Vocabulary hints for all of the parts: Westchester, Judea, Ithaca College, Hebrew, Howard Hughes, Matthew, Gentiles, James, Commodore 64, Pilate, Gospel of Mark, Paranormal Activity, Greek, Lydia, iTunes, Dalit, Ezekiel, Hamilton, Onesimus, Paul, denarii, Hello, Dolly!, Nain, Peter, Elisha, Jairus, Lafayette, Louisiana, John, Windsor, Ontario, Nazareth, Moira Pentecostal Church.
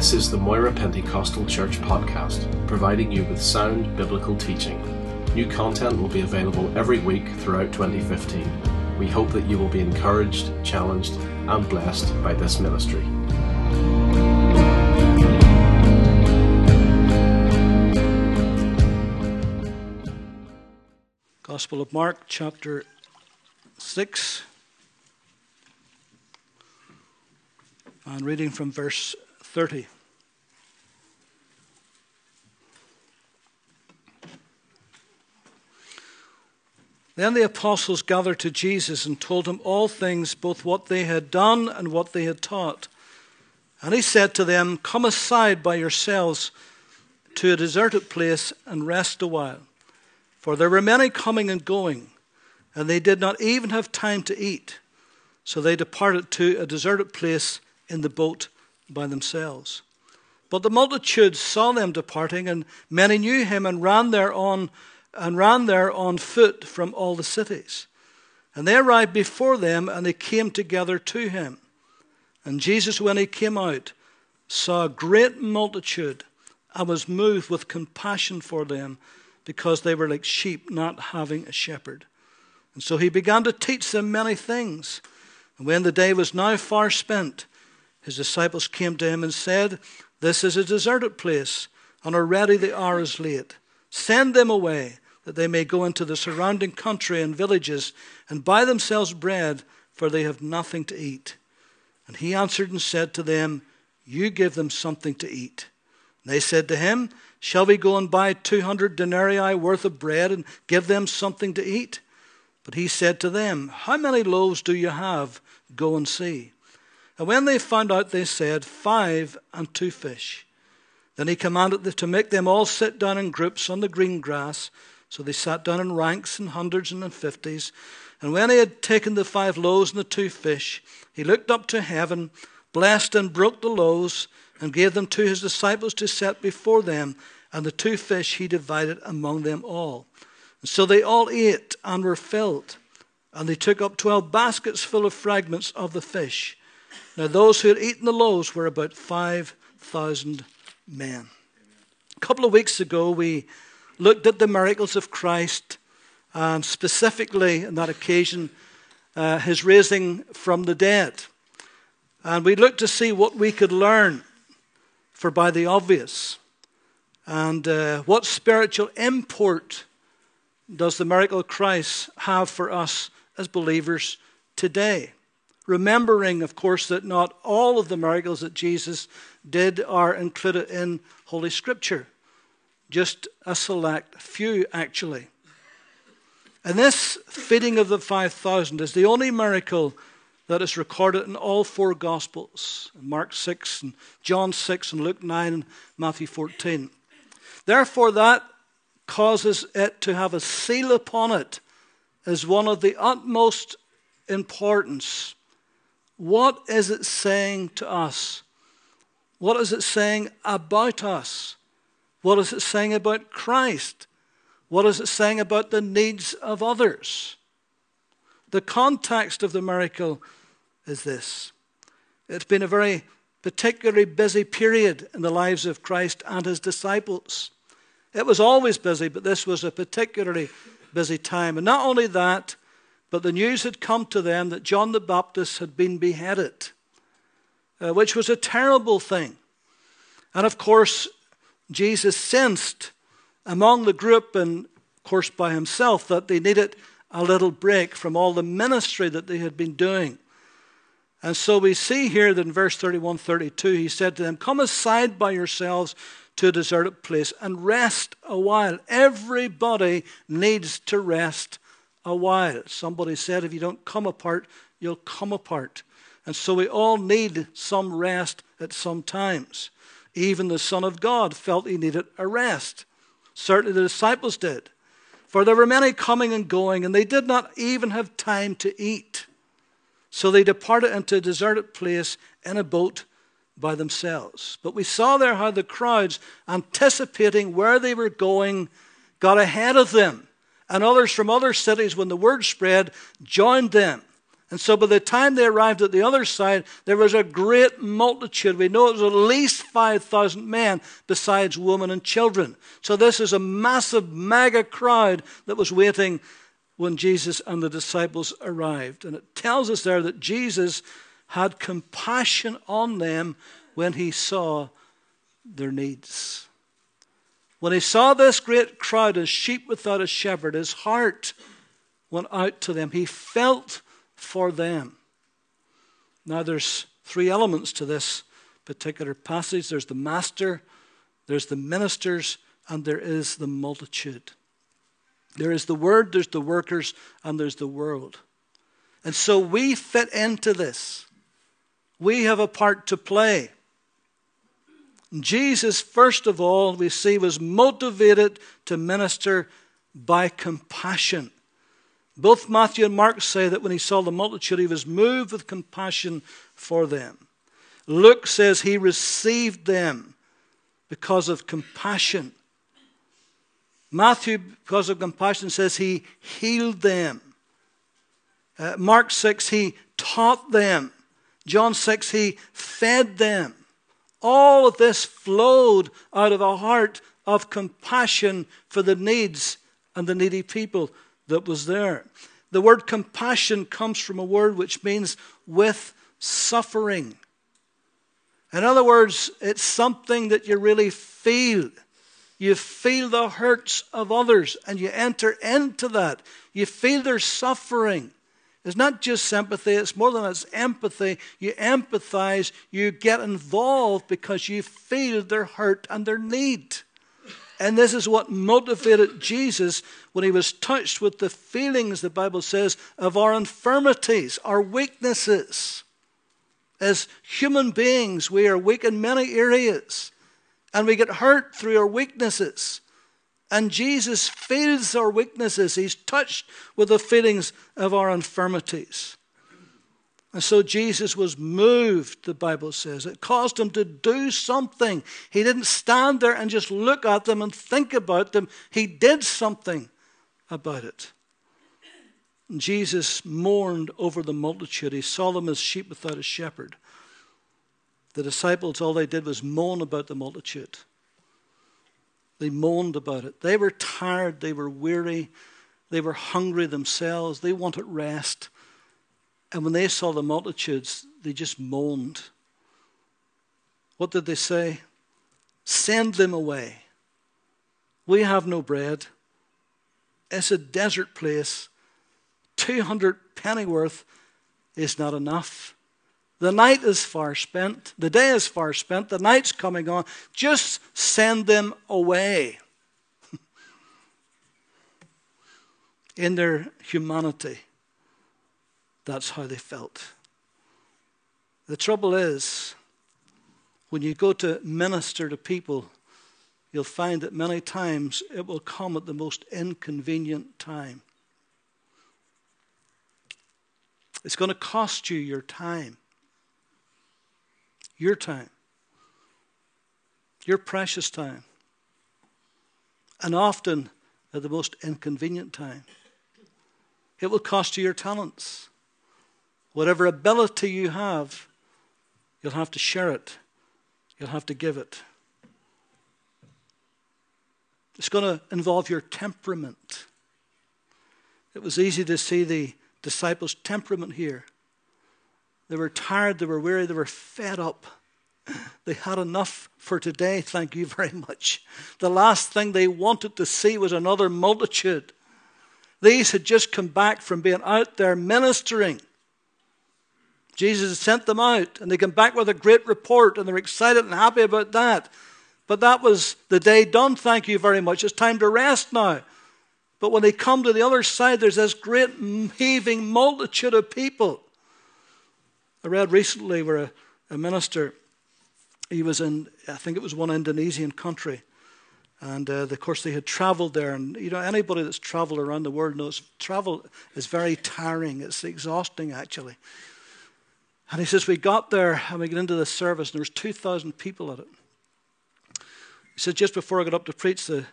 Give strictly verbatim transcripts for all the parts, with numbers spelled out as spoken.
This is the Moira Pentecostal Church podcast, providing you with sound biblical teaching. New content will be available every week throughout twenty fifteen. We hope that you will be encouraged, challenged, and blessed by this ministry. Gospel of Mark, chapter six, and reading from verse thirty. Then the apostles gathered to Jesus and told him all things, both what they had done and what they had taught. And he said to them, "Come aside by yourselves to a deserted place and rest a while." For there were many coming and going, and they did not even have time to eat. So they departed to a deserted place in the boat by themselves. But the multitude saw them departing, and many knew him and ran there on and ran there on foot from all the cities. And they arrived before them, and they came together to him. And Jesus, when he came out, saw a great multitude, and was moved with compassion for them, because they were like sheep not having a shepherd. And so he began to teach them many things. And when the day was now far spent, his disciples came to him and said, "This is a deserted place, and already the hour is late. Send them away, that they may go into the surrounding country and villages, and buy themselves bread, for they have nothing to eat." And he answered and said to them, "You give them something to eat." And they said to him, "Shall we go and buy two hundred denarii worth of bread and give them something to eat?" But he said to them, "How many loaves do you have? Go and see." And when they found out, they said, "Five and two fish." Then he commanded them to make them all sit down in groups on the green grass. So they sat down in ranks and hundreds and in fifties. And when he had taken the five loaves and the two fish, he looked up to heaven, blessed and broke the loaves, and gave them to his disciples to set before them, and the two fish he divided among them all. And so they all ate and were filled, and they took up twelve baskets full of fragments of the fish. Now those who had eaten the loaves were about five thousand men. A couple of weeks ago, we looked at the miracles of Christ, and specifically on that occasion, uh, his raising from the dead. And we looked to see what we could learn for by the obvious. And uh, what spiritual import does the miracle of Christ have for us as believers today? Remembering, of course, that not all of the miracles that Jesus did are included in Holy Scripture. Just a select few, actually. And this feeding of the five thousand is the only miracle that is recorded in all four Gospels, Mark six, and John six, and Luke nine, and Matthew fourteen. Therefore, that causes it to have a seal upon it as one of the utmost importance. What is it saying to us? What is it saying about us? What is it saying about Christ? What is it saying about the needs of others? The context of the miracle is this. It's been a very particularly busy period in the lives of Christ and his disciples. It was always busy, but this was a particularly busy time. And not only that, but the news had come to them that John the Baptist had been beheaded, uh, which was a terrible thing. And of course, Jesus sensed among the group, and of course by himself, that they needed a little break from all the ministry that they had been doing. And so we see here that in verse thirty-one, thirty-two, he said to them, "Come aside by yourselves to a deserted place and rest a while." Everybody needs to rest a while. Somebody said, if you don't come apart, you'll come apart. And so we all need some rest at some times. Even the Son of God felt he needed a rest. Certainly the disciples did. For there were many coming and going, and they did not even have time to eat. So they departed into a deserted place in a boat by themselves. But we saw there how the crowds, anticipating where they were going, got ahead of them. And others from other cities, when the word spread, joined them. And so by the time they arrived at the other side, there was a great multitude. We know it was at least five thousand men besides women and children. So this is a massive mega crowd that was waiting when Jesus and the disciples arrived. And it tells us there that Jesus had compassion on them when he saw their needs. When he saw this great crowd as sheep without a shepherd, his heart went out to them. He felt for them. Now there's three elements to this particular passage. There's the master, there's the ministers, and there is the multitude. There is the word, there's the workers, and there's the world. And so we fit into this. We have a part to play. Jesus, first of all, we see was motivated to minister by compassion. Both Matthew and Mark say that when he saw the multitude, he was moved with compassion for them. Luke says he received them because of compassion. Matthew, because of compassion, says he healed them. Uh, Mark six, he taught them. John six, he fed them. All of this flowed out of a heart of compassion for the needs and the needy people that was there. The word compassion comes from a word which means with suffering. In other words, it's something that you really feel. You feel the hurts of others and you enter into that. You feel their suffering. It's not just sympathy, it's more than that, it's empathy. You empathize, you get involved because you feel their hurt and their need. And this is what motivated Jesus when he was touched with the feelings, the Bible says, of our infirmities, our weaknesses. As human beings, we are weak in many areas. And we get hurt through our weaknesses. And Jesus feels our weaknesses. He's touched with the feelings of our infirmities. And so Jesus was moved, the Bible says. It caused him to do something. He didn't stand there and just look at them and think about them. He did something about it. And Jesus mourned over the multitude. He saw them as sheep without a shepherd. The disciples, all they did was moan about the multitude. They moaned about it. They were tired. They were weary. They were hungry themselves. They wanted rest. And when they saw the multitudes, they just moaned. What did they say? Send them away. We have no bread. It's a desert place. two hundred pennyworth is not enough. The night is far spent. The day is far spent. The night's coming on. Just send them away. In their humanity, that's how they felt. The trouble is, when you go to minister to people, you'll find that many times it will come at the most inconvenient time. It's going to cost you your time. Your time, your precious time, and often at the most inconvenient time. It will cost you your talents. Whatever ability you have, you'll have to share it. You'll have to give it. It's going to involve your temperament. It was easy to see the disciples' temperament here. They were tired, they were weary, they were fed up. They had enough for today, thank you very much. The last thing they wanted to see was another multitude. These had just come back from being out there ministering. Jesus had sent them out, and they come back with a great report, and they're excited and happy about that. But that was the day done, thank you very much. It's time to rest now. But when they come to the other side, there's this great heaving multitude of people. I read recently where a, a minister, he was in, I think it was one Indonesian country, and uh, of course they had traveled there, and you know, anybody that's traveled around the world knows travel is very tiring, it's exhausting actually. And he says, we got there, and we get into the service, and there was two thousand people at it. He said, just before I got up to preach, the,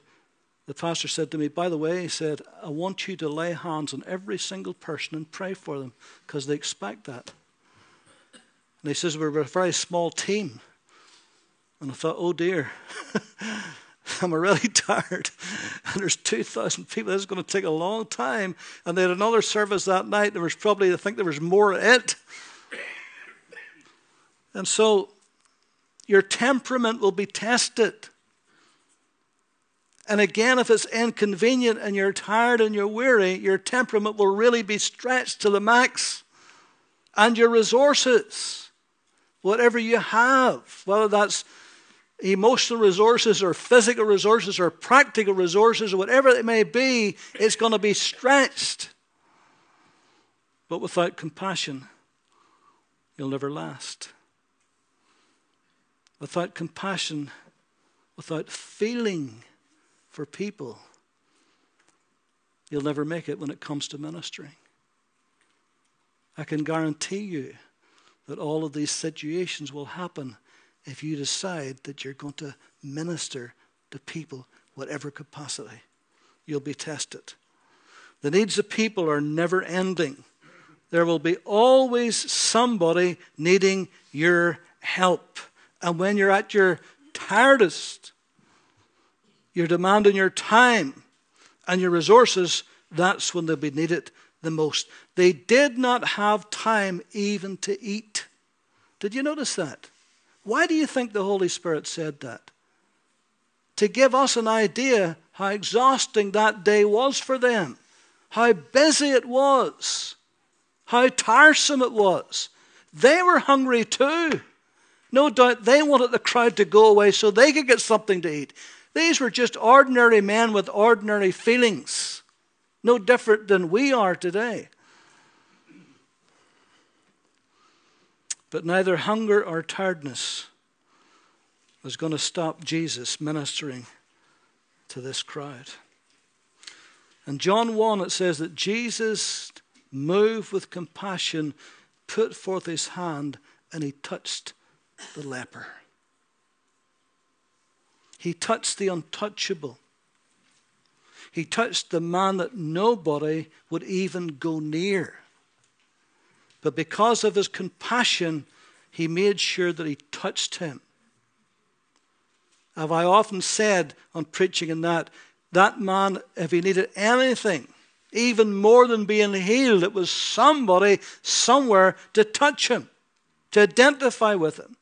the pastor said to me, by the way, he said, I want you to lay hands on every single person and pray for them because they expect that. And he says, we're a very small team. And I thought, oh dear, I'm really tired. And there's two thousand people. This is going to take a long time. And they had another service that night. There was probably, I think there was more of it. And so your temperament will be tested. And again, if it's inconvenient and you're tired and you're weary, your temperament will really be stretched to the max. And your resources, whatever you have, whether that's emotional resources or physical resources or practical resources or whatever it may be, it's going to be stretched. But without compassion, you'll never last. Without compassion, without feeling for people, you'll never make it when it comes to ministering. I can guarantee you that all of these situations will happen if you decide that you're going to minister to people, whatever capacity. You'll be tested. The needs of people are never ending. There will be always somebody needing your help. And when you're at your tiredest, you're demanding your time and your resources, that's when they'll be needed the most. They did not have time even to eat. Did you notice that? Why do you think the Holy Spirit said that? To give us an idea how exhausting that day was for them, how busy it was, how tiresome it was. They were hungry too. No doubt they wanted the crowd to go away so they could get something to eat. These were just ordinary men with ordinary feelings, no different than we are today. But neither hunger or tiredness was going to stop Jesus ministering to this crowd. In John one, it says that Jesus, moved with compassion, put forth his hand and he touched the leper. He touched the untouchable. He touched the man that nobody would even go near. But because of his compassion, he made sure that he touched him. Have I often said on preaching and that, that man, if he needed anything, even more than being healed, it was somebody somewhere to touch him, to identify with him.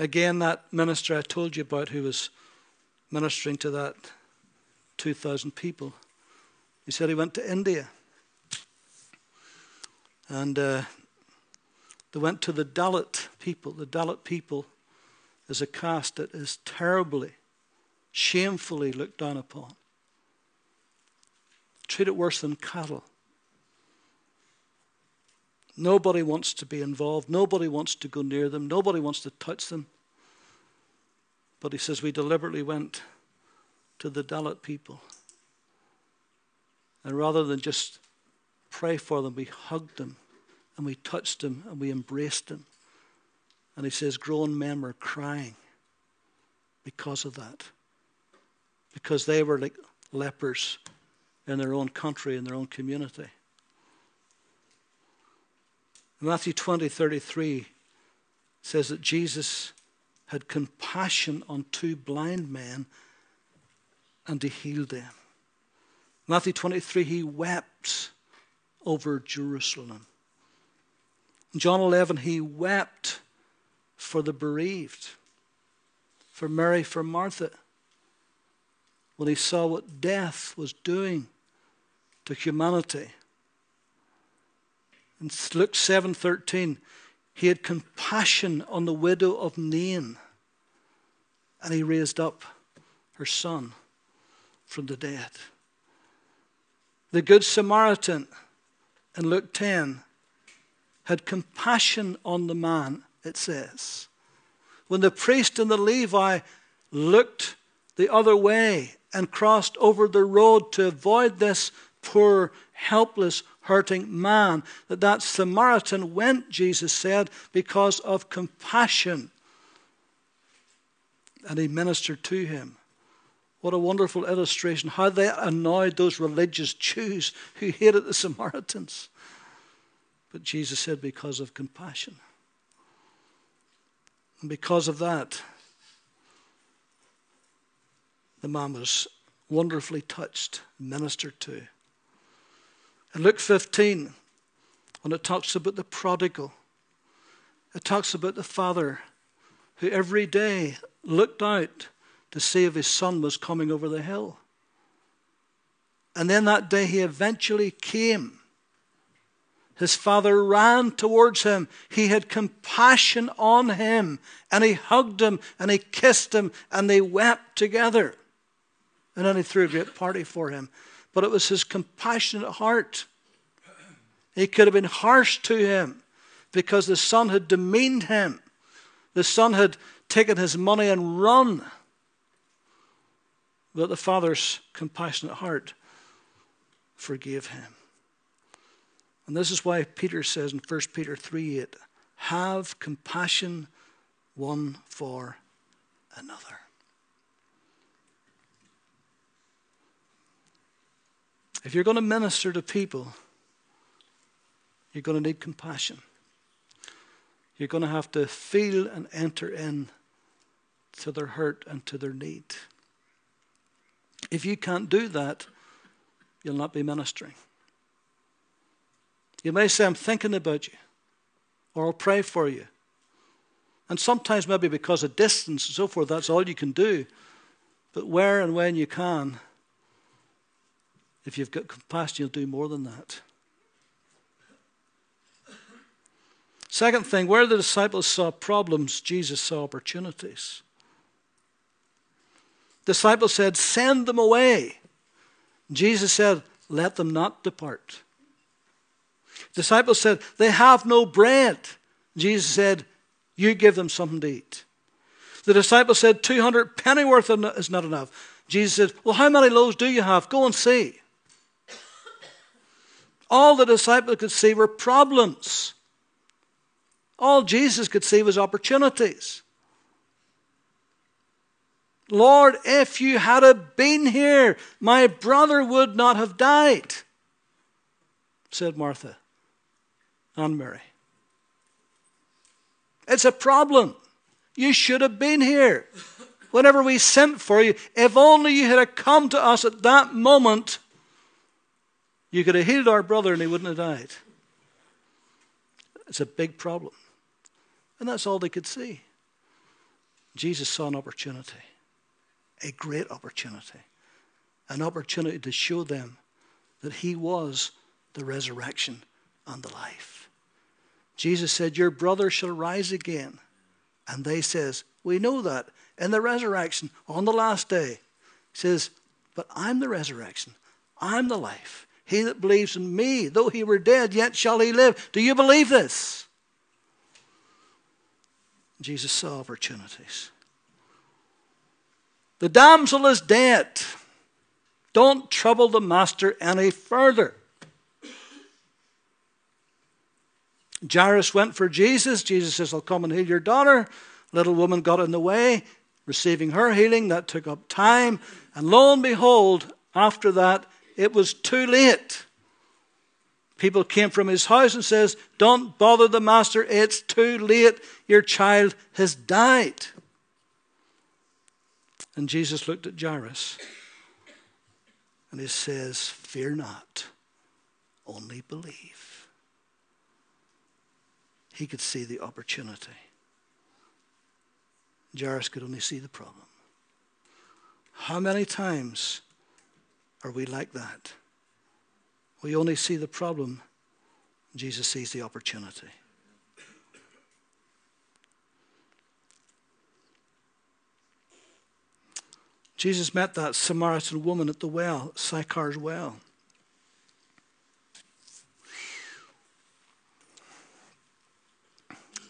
Again, that minister I told you about who was ministering to that two thousand people, he said he went to India. And uh, they went to the Dalit people. The Dalit people is a caste that is terribly, shamefully looked down upon. Treated worse than cattle. Nobody wants to be involved. Nobody wants to go near them. Nobody wants to touch them. But he says, we deliberately went to the Dalit people. And rather than just pray for them, we hugged them and we touched them and we embraced them. And he says, grown men were crying because of that. Because they were like lepers in their own country, in their own community. Matthew twenty thirty-three says that Jesus had compassion on two blind men and he healed them. Matthew twenty-three, he wept over Jerusalem. John eleven, he wept for the bereaved, for Mary, for Martha, when he saw what death was doing to humanity. In Luke seven thirteen, he had compassion on the widow of Nain, and he raised up her son from the dead. The Good Samaritan in Luke ten had compassion on the man, it says. When the priest and the Levi looked the other way and crossed over the road to avoid this poor, helpless, hurting man, that that Samaritan went, Jesus said, because of compassion and he ministered to him. What a wonderful illustration. How they annoyed those religious Jews who hated the Samaritans. But Jesus said, because of compassion. And because of that, the man was wonderfully touched, ministered to. In Luke fifteen, when it talks about the prodigal, it talks about the father who every day looked out to see if his son was coming over the hill. And then that day he eventually came. His father ran towards him. He had compassion on him, and he hugged him, and he kissed him, and they wept together. And then he threw a great party for him. But it was his compassionate heart. He could have been harsh to him because the son had demeaned him. The son had taken his money and run. But the father's compassionate heart forgave him. And this is why Peter says in First Peter three eight, have compassion one for another. If you're going to minister to people, you're going to need compassion. You're going to have to feel and enter in to their hurt and to their need. If you can't do that, you'll not be ministering. You may say, I'm thinking about you, or I'll pray for you. And sometimes maybe because of distance and so forth, that's all you can do. But where and when you can, if you've got compassion, you'll do more than that. Second thing, where the disciples saw problems, Jesus saw opportunities. Disciples said, send them away. Jesus said, let them not depart. Disciples said, they have no bread. Jesus said, you give them something to eat. The disciples said, two hundred pennyworth is not enough. Jesus said, well, how many loaves do you have? Go and see. All the disciples could see were problems. All Jesus could see was opportunities. Lord, if you had been here, my brother would not have died, said Martha and Mary. It's a problem. You should have been here. Whenever we sent for you, if only you had come to us at that moment, you could have healed our brother and he wouldn't have died. It's a big problem. And that's all they could see. Jesus saw an opportunity. A great opportunity. An opportunity to show them that he was the resurrection and the life. Jesus said, your brother shall rise again. And they says, we know that. In the resurrection, on the last day. He says, but I'm the resurrection. I'm the life. He that believes in me, though he were dead, yet shall he live. Do you believe this? Jesus saw opportunities. The damsel is dead. Don't trouble the master any further. Jairus went for Jesus. Jesus says, I'll come and heal your daughter. Little woman got in the way, receiving her healing. That took up time. And lo and behold, after that, it was too late. People came from his house and says, don't bother the master. It's too late. Your child has died. And Jesus looked at Jairus and he says, fear not, only believe. He could see the opportunity. Jairus could only see the problem. How many times are we like that? We only see the problem. Jesus sees the opportunity. Jesus met that Samaritan woman at the well, Sychar's well.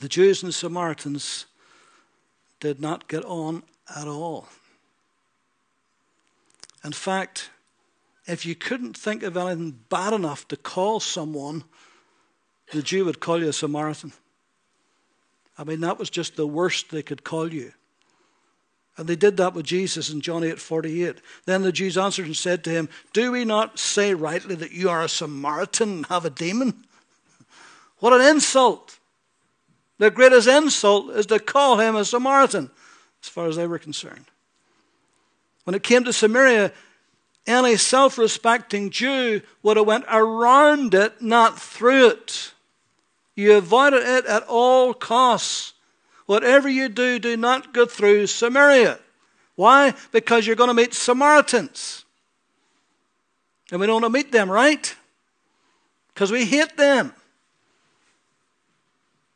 The Jews and Samaritans did not get on at all. In fact, if you couldn't think of anything bad enough to call someone, the Jew would call you a Samaritan. I mean, that was just the worst they could call you. And they did that with Jesus in John eight forty-eight. Then the Jews answered and said to him, do we not say rightly that you are a Samaritan and have a demon? What an insult. Their greatest insult is to call him a Samaritan, as far as they were concerned. When it came to Samaria, any self-respecting Jew would have went around it, not through it. You avoided it at all costs. Whatever you do, do not go through Samaria. Why? Because you're going to meet Samaritans. And we don't want to meet them, right? Because we hate them.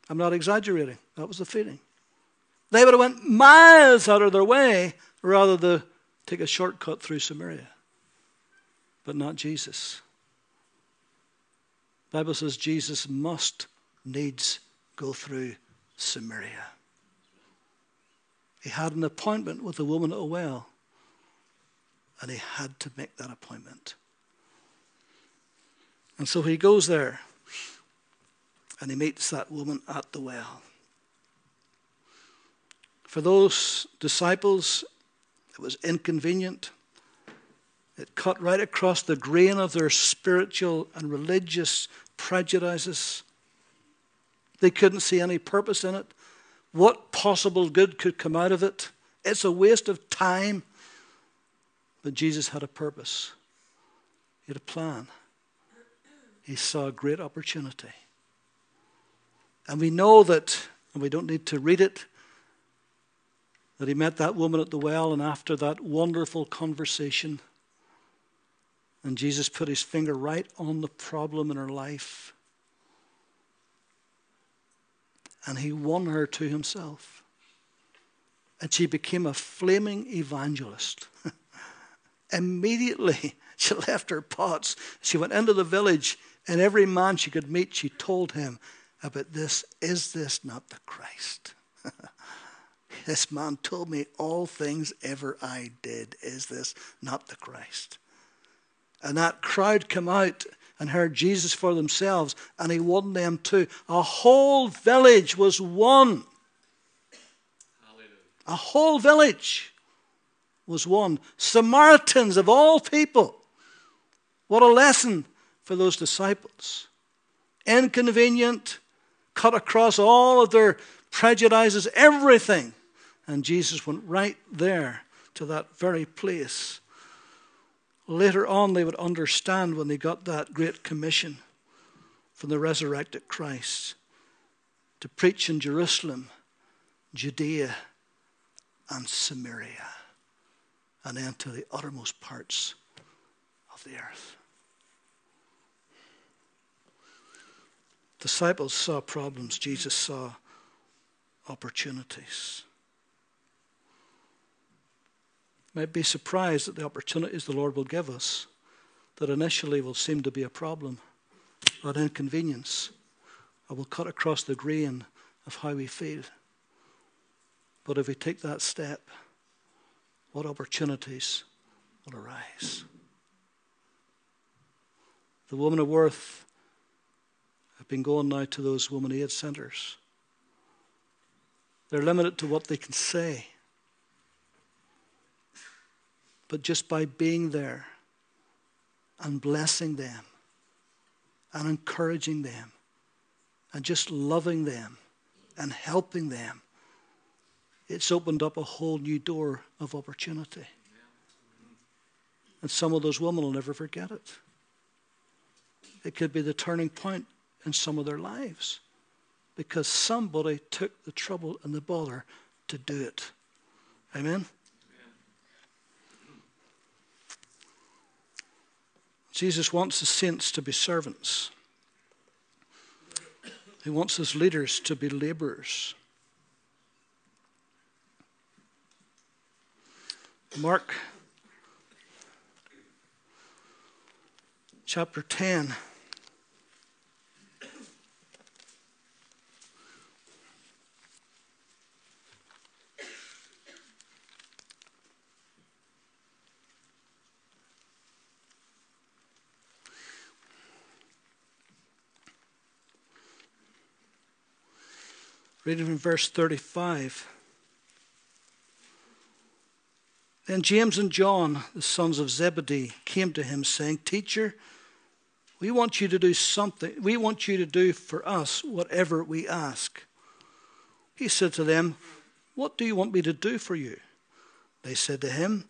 I'm not exaggerating. That was the feeling. They would have went miles out of their way rather than take a shortcut through Samaria. But not Jesus. The Bible says Jesus must needs go through Samaria. He had an appointment with a woman at a well, and he had to make that appointment. And so he goes there, and he meets that woman at the well. For those disciples, it was inconvenient. It cut right across the grain of their spiritual and religious prejudices. They couldn't see any purpose in it. What possible good could come out of it? It's a waste of time. But Jesus had a purpose. He had a plan. He saw a great opportunity. And we know that, and we don't need to read it, that he met that woman at the well, and after that wonderful conversation, and Jesus put his finger right on the problem in her life. And he won her to himself. And she became a flaming evangelist. Immediately, she left her pots. She went into the village, and every man she could meet, she told him about this. Is this not the Christ? This man told me all things ever I did. Is this not the Christ? And that crowd come out and heard Jesus for themselves, and he won them too. A whole village was won. Hallelujah. A whole village was won. Samaritans of all people. What a lesson for those disciples. Inconvenient, cut across all of their prejudices, everything. And Jesus went right there to that very place. Later on, they would understand when they got that great commission from the resurrected Christ to preach in Jerusalem, Judea, and Samaria, and then to the uttermost parts of the earth. Disciples saw problems. Jesus saw opportunities. Might be surprised at the opportunities the Lord will give us that initially will seem to be a problem or an inconvenience or will cut across the grain of how we feel. But if we take that step, what opportunities will arise? The women of Worth have been going now to those women aid centres. They're limited to what they can say. But just by being there and blessing them and encouraging them and just loving them and helping them, it's opened up a whole new door of opportunity. And some of those women will never forget it. It could be the turning point in some of their lives because somebody took the trouble and the bother to do it. Amen? Jesus wants the saints to be servants. He wants his leaders to be laborers. Mark chapter ten. Reading from verse thirty-five. Then James and John, the sons of Zebedee, came to him saying, Teacher, we want you to do something. We want you to do for us whatever we ask. He said to them, What do you want me to do for you? They said to him,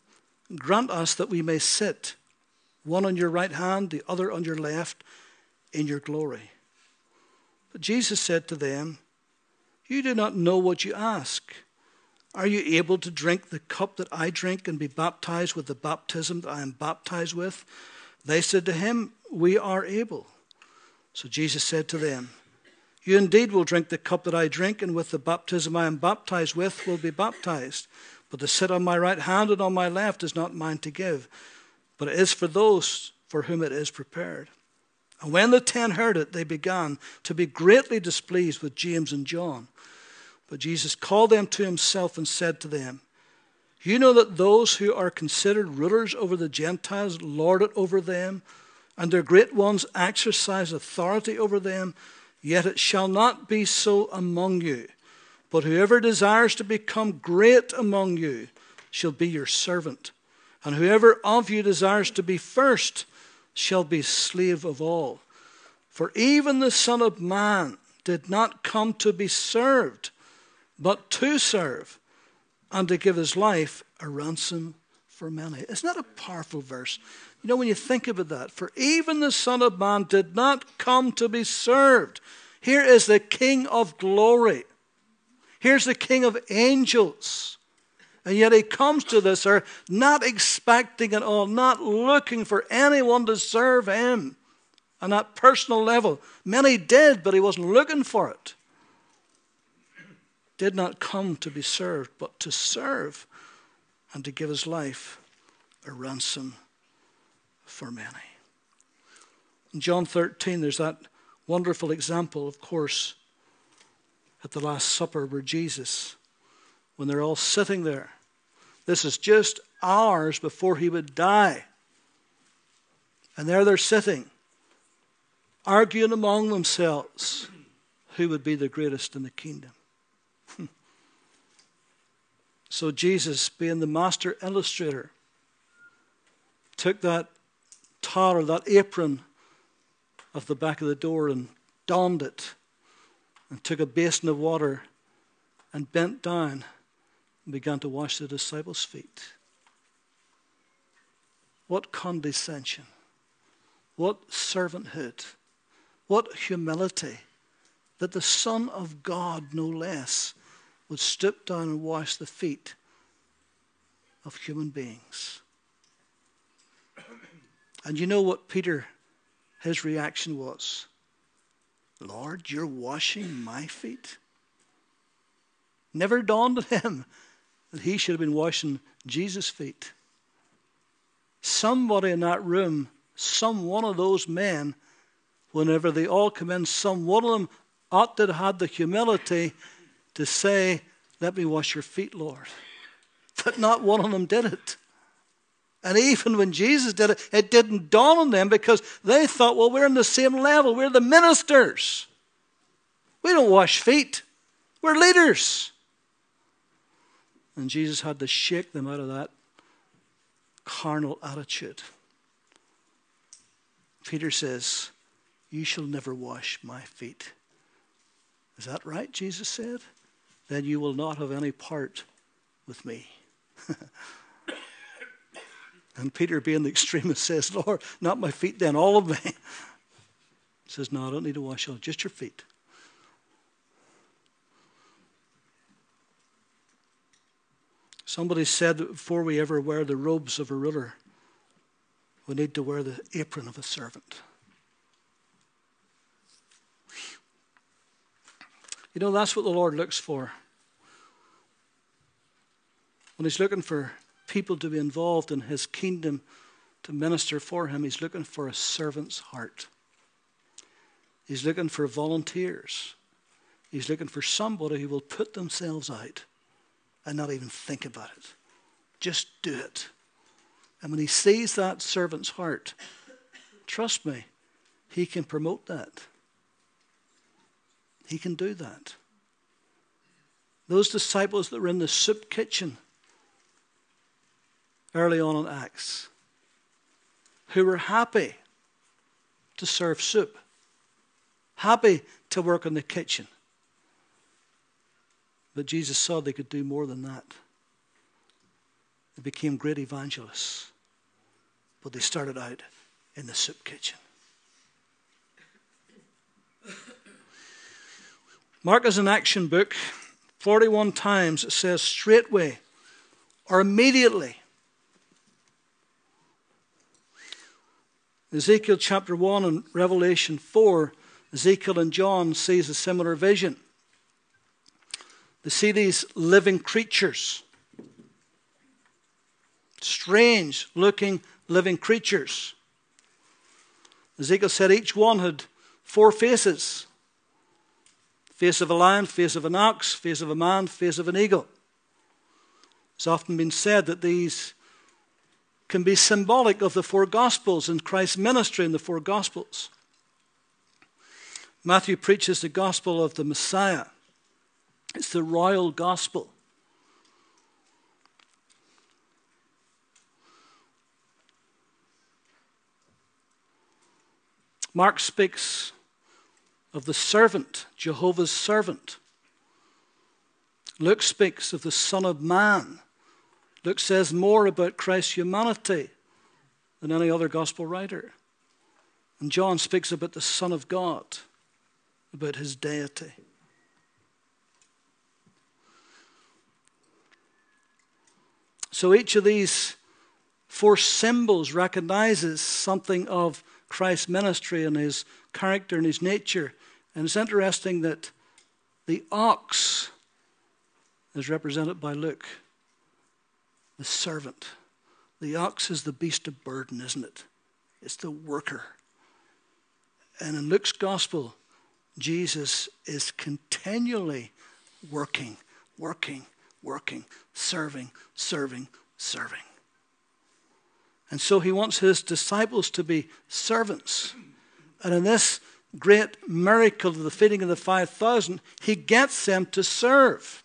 Grant us that we may sit, one on your right hand, the other on your left, in your glory. But Jesus said to them, You do not know what you ask. Are you able to drink the cup that I drink and be baptized with the baptism that I am baptized with? They said to him, We are able. So Jesus said to them, You indeed will drink the cup that I drink, and with the baptism I am baptized with will be baptized. But to sit on my right hand and on my left is not mine to give, but it is for those for whom it is prepared. And when the ten heard it, they began to be greatly displeased with James and John. But Jesus called them to himself and said to them, You know that those who are considered rulers over the Gentiles lord it over them, and their great ones exercise authority over them. Yet it shall not be so among you. But whoever desires to become great among you shall be your servant. And whoever of you desires to be first shall be slave of all. For even the Son of Man did not come to be served, but to serve, and to give his life a ransom for many. Isn't that a powerful verse? You know, when you think about that, for even the Son of Man did not come to be served. Here is the King of glory. Here's the King of angels. And yet he comes to this earth not expecting it all, not looking for anyone to serve him on that personal level. Many did, but he wasn't looking for it. Did not come to be served, but to serve and to give his life a ransom for many. In John thirteen, there's that wonderful example, of course, at the Last Supper where Jesus, when they're all sitting there, this is just hours before he would die. And there they're sitting, arguing among themselves who would be the greatest in the kingdom. So Jesus, being the master illustrator, took that towel, that apron off the back of the door and donned it and took a basin of water and bent down and began to wash the disciples' feet. What condescension, what servanthood, what humility that the Son of God, no less, would stoop down and wash the feet of human beings. And you know what Peter, his reaction was? Lord, you're washing my feet? Never dawned on him that he should have been washing Jesus' feet. Somebody in that room, some one of those men, whenever they all come in, some one of them ought to have had the humility to say, Let me wash your feet, Lord. But not one of them did it. And even when Jesus did it, it didn't dawn on them because they thought, well, we're on the same level. We're the ministers. We don't wash feet. We're leaders. And Jesus had to shake them out of that carnal attitude. Peter says, You shall never wash my feet. Is that right, Jesus said? Then you will not have any part with me. And Peter, being the extremist, says, Lord, not my feet then, all of me. He says, No, I don't need to wash all, just your feet. Somebody said that before we ever wear the robes of a ruler, we need to wear the apron of a servant. You know, that's what the Lord looks for. When he's looking for people to be involved in his kingdom to minister for him, he's looking for a servant's heart. He's looking for volunteers. He's looking for somebody who will put themselves out and not even think about it. Just do it. And when he sees that servant's heart, trust me, he can promote that. He can do that. Those disciples that were in the soup kitchen early on in Acts, who were happy to serve soup, happy to work in the kitchen. But Jesus saw they could do more than that. They became great evangelists, but they started out in the soup kitchen. Mark is an action book. forty-one times it says straightway or immediately. Ezekiel chapter one and Revelation four, Ezekiel and John sees a similar vision. They see these living creatures, strange looking living creatures. Ezekiel said each one had four faces. Face of a lion, face of an ox, face of a man, face of an eagle. It's often been said that these can be symbolic of the four Gospels and Christ's ministry in the four Gospels. Matthew preaches the Gospel of the Messiah. It's the royal Gospel. Mark speaks of the servant, Jehovah's servant. Luke speaks of the Son of Man. Luke says more about Christ's humanity than any other gospel writer. And John speaks about the Son of God, about his deity. So each of these four symbols recognizes something of Christ's ministry and his character and his nature. And it's interesting that the ox is represented by Luke, the servant. The ox is the beast of burden, isn't it? It's the worker. And in Luke's gospel, Jesus is continually working, working, working, serving, serving, serving. And so he wants his disciples to be servants. And in this great miracle of the feeding of the five thousand, he gets them to serve.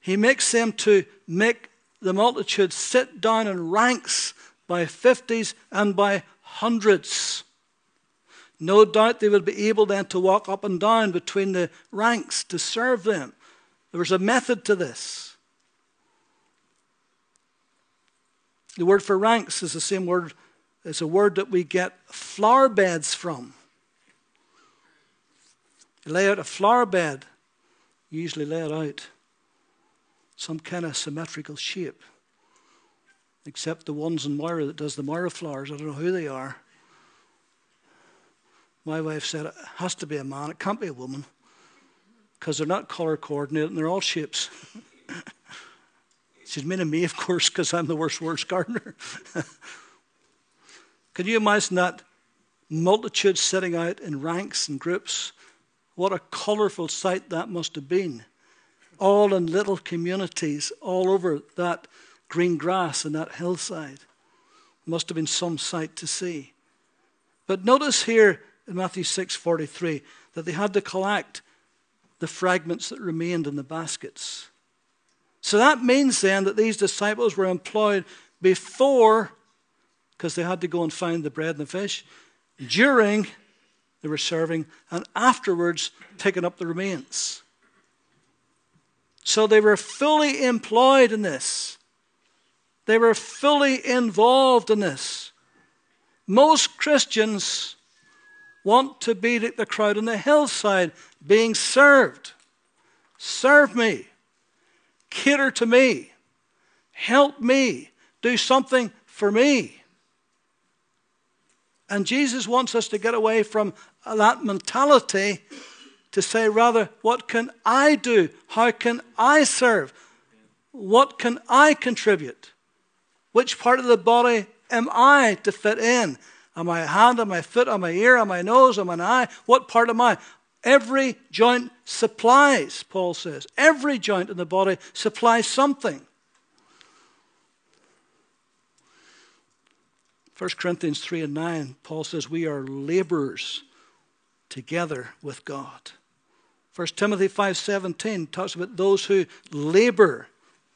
He makes them to make the multitude sit down in ranks by fifties and by hundreds. No doubt they would be able then to walk up and down between the ranks to serve them. There was a method to this. The word for ranks is the same word. It's a word that we get flower beds from. You lay out a flower bed, you usually lay it out some kind of symmetrical shape, except the ones in Moira that does the Moira flowers. I don't know who they are. My wife said it has to be a man, it can't be a woman, because they're not color coordinated and they're all shapes. She's meaning me, of course, because I'm the worst words gardener. Can you imagine that multitude sitting out in ranks and groups? What a colourful sight that must have been. All in little communities, all over that green grass and that hillside. Must have been some sight to see. But notice here in Matthew six forty-three that they had to collect the fragments that remained in the baskets. So that means then that these disciples were employed before, because they had to go and find the bread and the fish, during they were serving, and afterwards picking up the remains. So they were fully employed in this. They were fully involved in this. Most Christians want to be like the crowd on the hillside being served. Serve me. Cater to me. Help me. Do something for me. And Jesus wants us to get away from that mentality to say, rather, what can I do? How can I serve? What can I contribute? Which part of the body am I to fit in? Am I a hand? Am I a foot? Am I an ear? Am I a nose? Am I an eye? What part am I? Every joint supplies, Paul says. Every joint in the body supplies something. First Corinthians three and nine, Paul says we are laborers together with God. First Timothy five seventeen talks about those who labor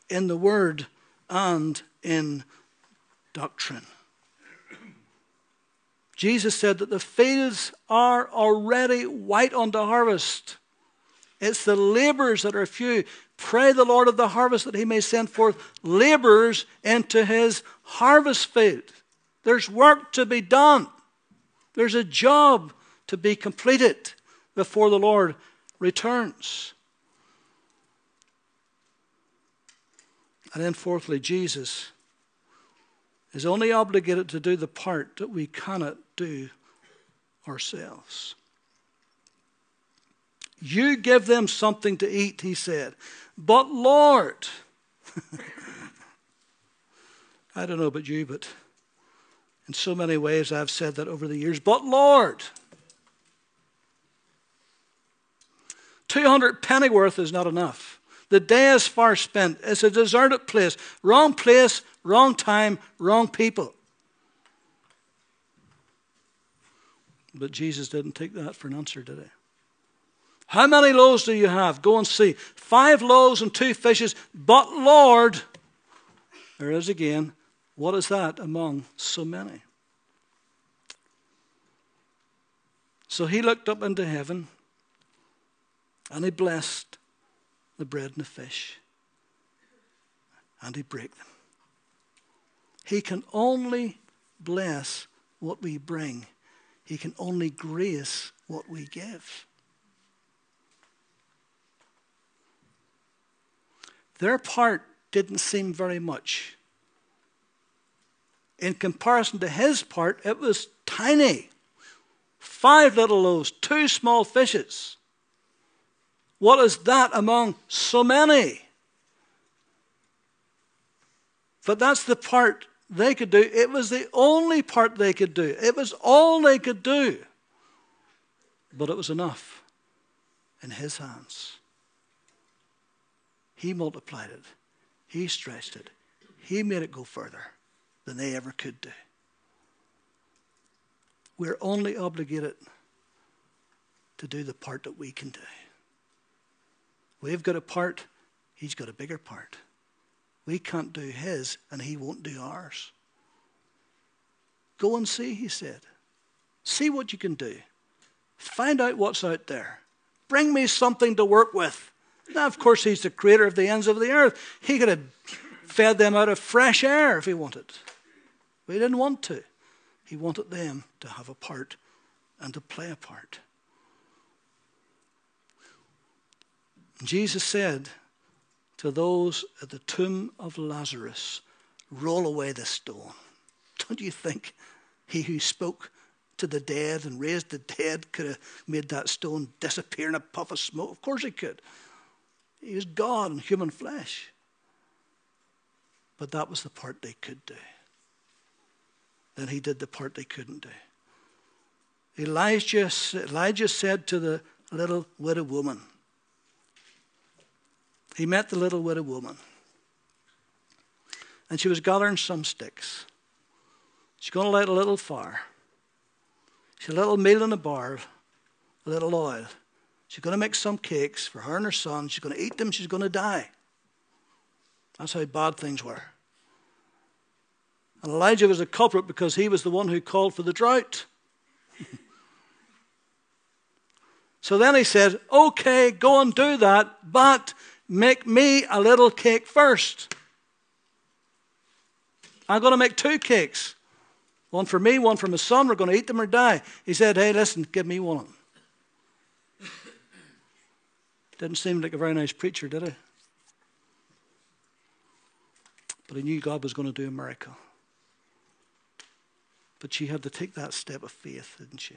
in the word and in doctrine. Jesus said that the fields are already white on the harvest. It's the laborers that are few. Pray the Lord of the harvest that he may send forth laborers into his harvest field. There's work to be done. There's a job to be completed before the Lord returns. And then fourthly, Jesus is only obligated to do the part that we cannot do ourselves. You give them something to eat, he said. But Lord, I don't know about you, but in so many ways I've said that over the years. But Lord, two hundred pennyworth is not enough. The day is far spent. It's a deserted place. Wrong place, wrong time, wrong people. But Jesus didn't take that for an answer, did he? How many loaves do you have? Go and see. Five loaves and two fishes. But Lord, there is again, what is that among so many? So he looked up into heaven and he blessed the bread and the fish and he broke them. He can only bless what we bring. He can only grace what we give. Their part didn't seem very much. In comparison to his part, it was tiny. Five little loaves, two small fishes. What is that among so many? But that's the part they could do. It was the only part they could do. It was all they could do. But it was enough in his hands. He multiplied it. He stretched it. He made it go further than they ever could do. We're only obligated to do the part that we can do. We've got a part. He's got a bigger part. We can't do his and he won't do ours. Go and see, he said. See what you can do. Find out what's out there. Bring me something to work with. Now, of course, he's the creator of the ends of the earth. He could have fed them out of fresh air if he wanted. But he didn't want to. He wanted them to have a part and to play a part. Jesus said to those at the tomb of Lazarus, roll away the stone. Don't you think he who spoke to the dead and raised the dead could have made that stone disappear in a puff of smoke? Of course he could. He was God in human flesh. But that was the part they could do. Then he did the part they couldn't do. Elijah, Elijah said to the little widow woman, he met the little widow woman. And she was gathering some sticks. She's going to light a little fire. She's a little meal in a bar, a little oil. She's going to make some cakes for her and her son. She's going to eat them. She's going to die. That's how bad things were. And Elijah was a culprit because he was the one who called for the drought. So then he said, okay, go and do that, but make me a little cake first. I'm going to make two cakes. One for me, one for my son. We're going to eat them or die. He said, hey, listen, give me one of them. Didn't seem like a very nice preacher, did he? But he knew God was going to do a miracle. But she had to take that step of faith, didn't she?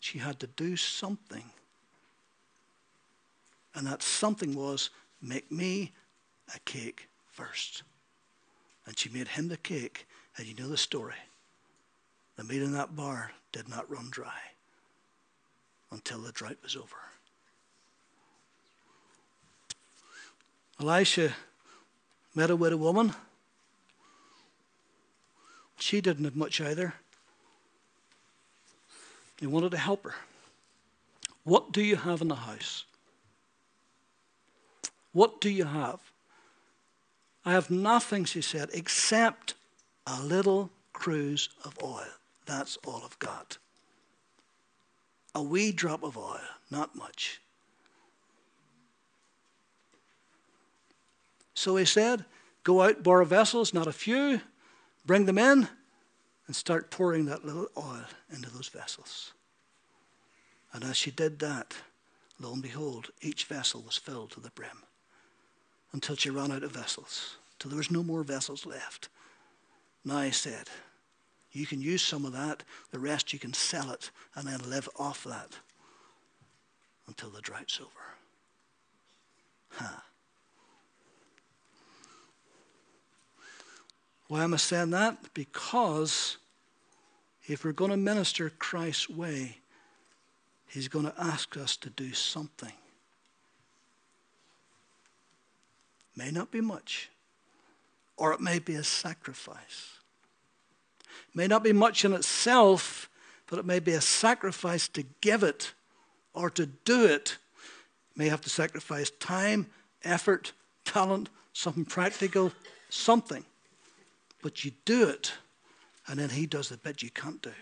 She had to do something. And that something was, make me a cake first. And she made him the cake. And you know the story. The meat in that bar did not run dry until the drought was over. Elisha met a widow woman. She didn't have much either. He wanted to help her. What do you have in the house? What do you have? I have nothing, she said, except a little cruse of oil. That's all I've got. A wee drop of oil, not much. So he said, go out, borrow vessels, not a few, bring them in, and start pouring that little oil into those vessels. And as she did that, lo and behold, each vessel was filled to the brim until she ran out of vessels, till there was no more vessels left. Now he said, you can use some of that, the rest you can sell it and then live off that until the drought's over. Huh. Why am I saying that? Because if we're going to minister Christ's way, he's going to ask us to do something. May not be much, or it may be a sacrifice. May not be much in itself, but it may be a sacrifice to give it or to do it. You may have to sacrifice time, effort, talent, something practical, something. But you do it, and then he does the bit you can't do.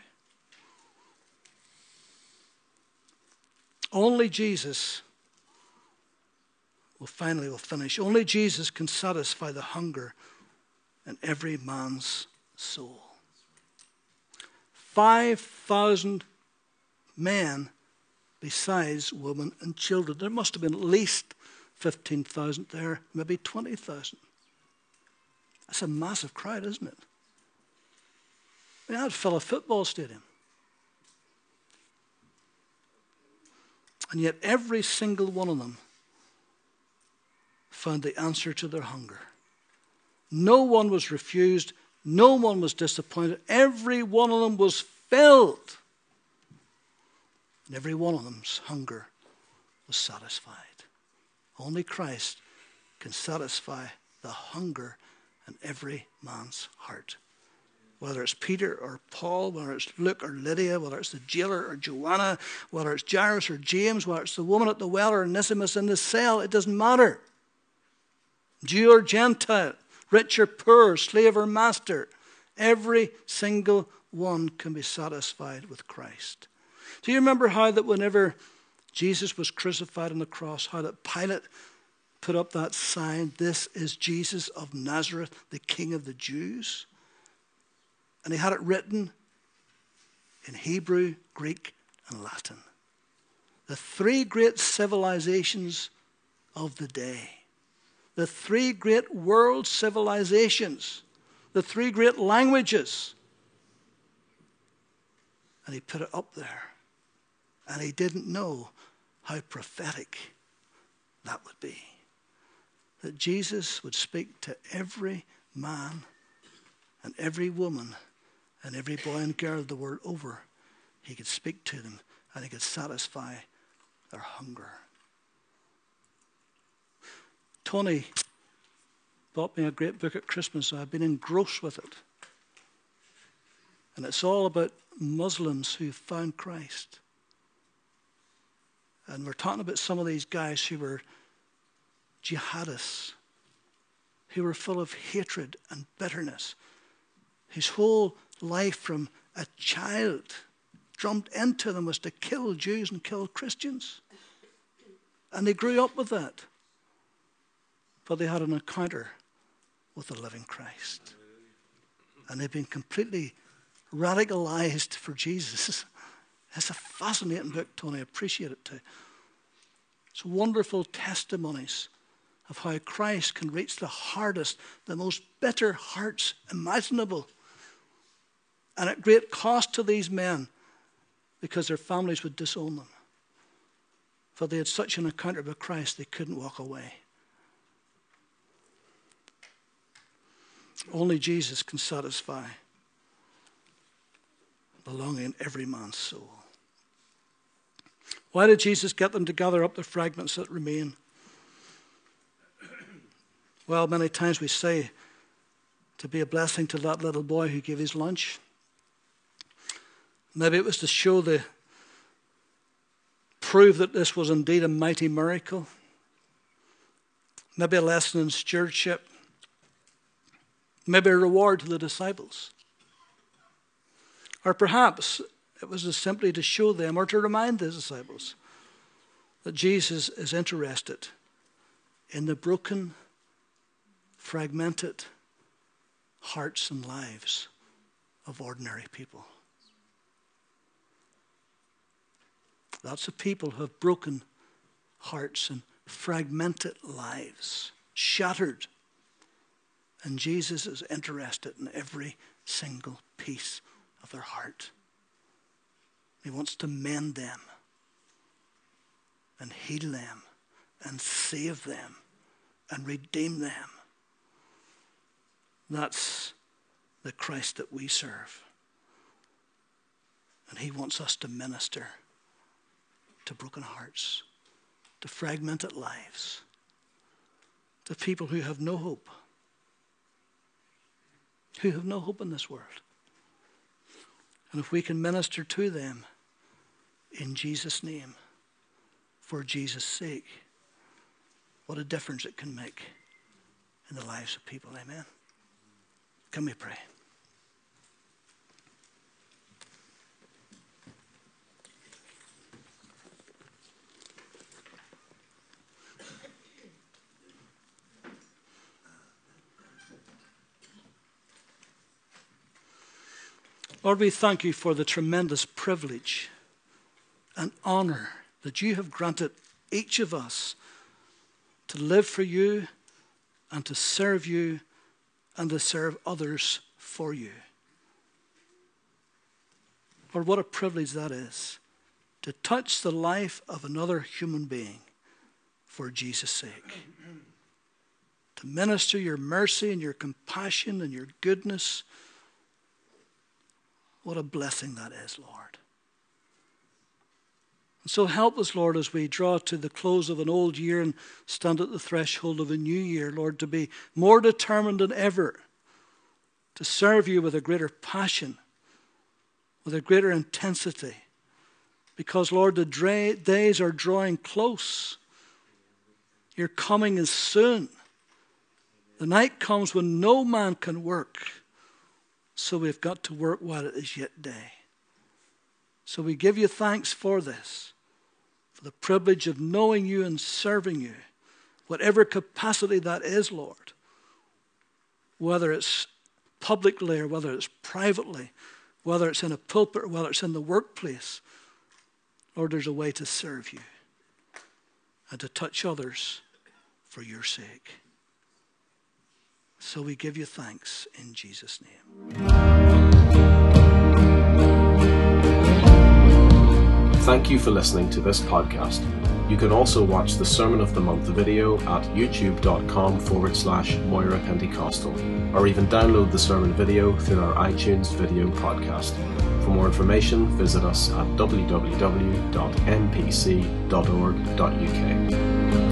Only Jesus will finally will finish. Only Jesus can satisfy the hunger in every man's soul. five thousand men besides women and children. There must have been at least fifteen thousand there, maybe twenty thousand. That's a massive crowd, isn't it? I mean, I'd fill a football stadium. And yet every single one of them found the answer to their hunger. No one was refused. No one was disappointed. Every one of them was filled. And every one of them's hunger was satisfied. Only Christ can satisfy the hunger in every man's heart. Whether it's Peter or Paul, whether it's Luke or Lydia, whether it's the jailer or Joanna, whether it's Jairus or James, whether it's the woman at the well or Onesimus in the cell, it doesn't matter. Jew or Gentile, rich or poor, slave or master, every single one can be satisfied with Christ. Do you remember how that whenever Jesus was crucified on the cross, how that Pilate put up that sign, this is Jesus of Nazareth, the King of the Jews? And he had it written in Hebrew, Greek, and Latin. The three great civilizations of the day. The three great world civilizations, the three great languages. And he put it up there. And he didn't know how prophetic that would be. That Jesus would speak to every man and every woman and every boy and girl the world over. He could speak to them and he could satisfy their hunger. Tony bought me a great book at Christmas. I've been engrossed with it. And it's all about Muslims who found Christ. And we're talking about some of these guys who were jihadists, who were full of hatred and bitterness. His whole life from a child drummed into them was to kill Jews and kill Christians. And they grew up with that. But they had an encounter with the living Christ. And they've been completely radicalized for Jesus. It's a fascinating book, Tony. I appreciate it too. It's wonderful testimonies of how Christ can reach the hardest, the most bitter hearts imaginable. And at great cost to these men because their families would disown them. For they had such an encounter with Christ, they couldn't walk away. Only Jesus can satisfy the longing in every man's soul. Why did Jesus get them to gather up the fragments that remain? Well, many times we say to be a blessing to that little boy who gave his lunch. Maybe it was to show the, prove that this was indeed a mighty miracle. Maybe a lesson in stewardship. maybe a reward to the disciples. Or perhaps it was just simply to show them or to remind the disciples that Jesus is interested in the broken, fragmented hearts and lives of ordinary people. Lots of people have broken hearts and fragmented lives, shattered. And Jesus is interested in every single piece of their heart. He wants to mend them and heal them and save them and redeem them. That's the Christ that we serve. And he wants us to minister to broken hearts, to fragmented lives, to people who have no hope, who have no hope in this world. And if we can minister to them in Jesus' name, for Jesus' sake, what a difference it can make in the lives of people. Amen. Can we pray? Lord, we thank you for the tremendous privilege and honor that you have granted each of us to live for you and to serve you and to serve others for you. Lord, what a privilege that is, to touch the life of another human being for Jesus' sake, to minister your mercy and your compassion and your goodness. What a blessing that is, Lord. And so help us, Lord, as we draw to the close of an old year and stand at the threshold of a new year, Lord, to be more determined than ever to serve you with a greater passion, with a greater intensity. Because, Lord, the dra- days are drawing close. Your coming is soon. The night comes when no man can work. So we've got to work while it is yet day. So we give you thanks for this, for the privilege of knowing you and serving you, whatever capacity that is, Lord, whether it's publicly or whether it's privately, whether it's in a pulpit or whether it's in the workplace. Lord, there's a way to serve you and to touch others for your sake. So we give you thanks in Jesus' name. Thank you for listening to this podcast. You can also watch the Sermon of the Month video at youtube.com forward slash Moira Pentecostal, or even download the sermon video through our iTunes video podcast. For more information, visit us at w w w dot m p c dot org dot u k.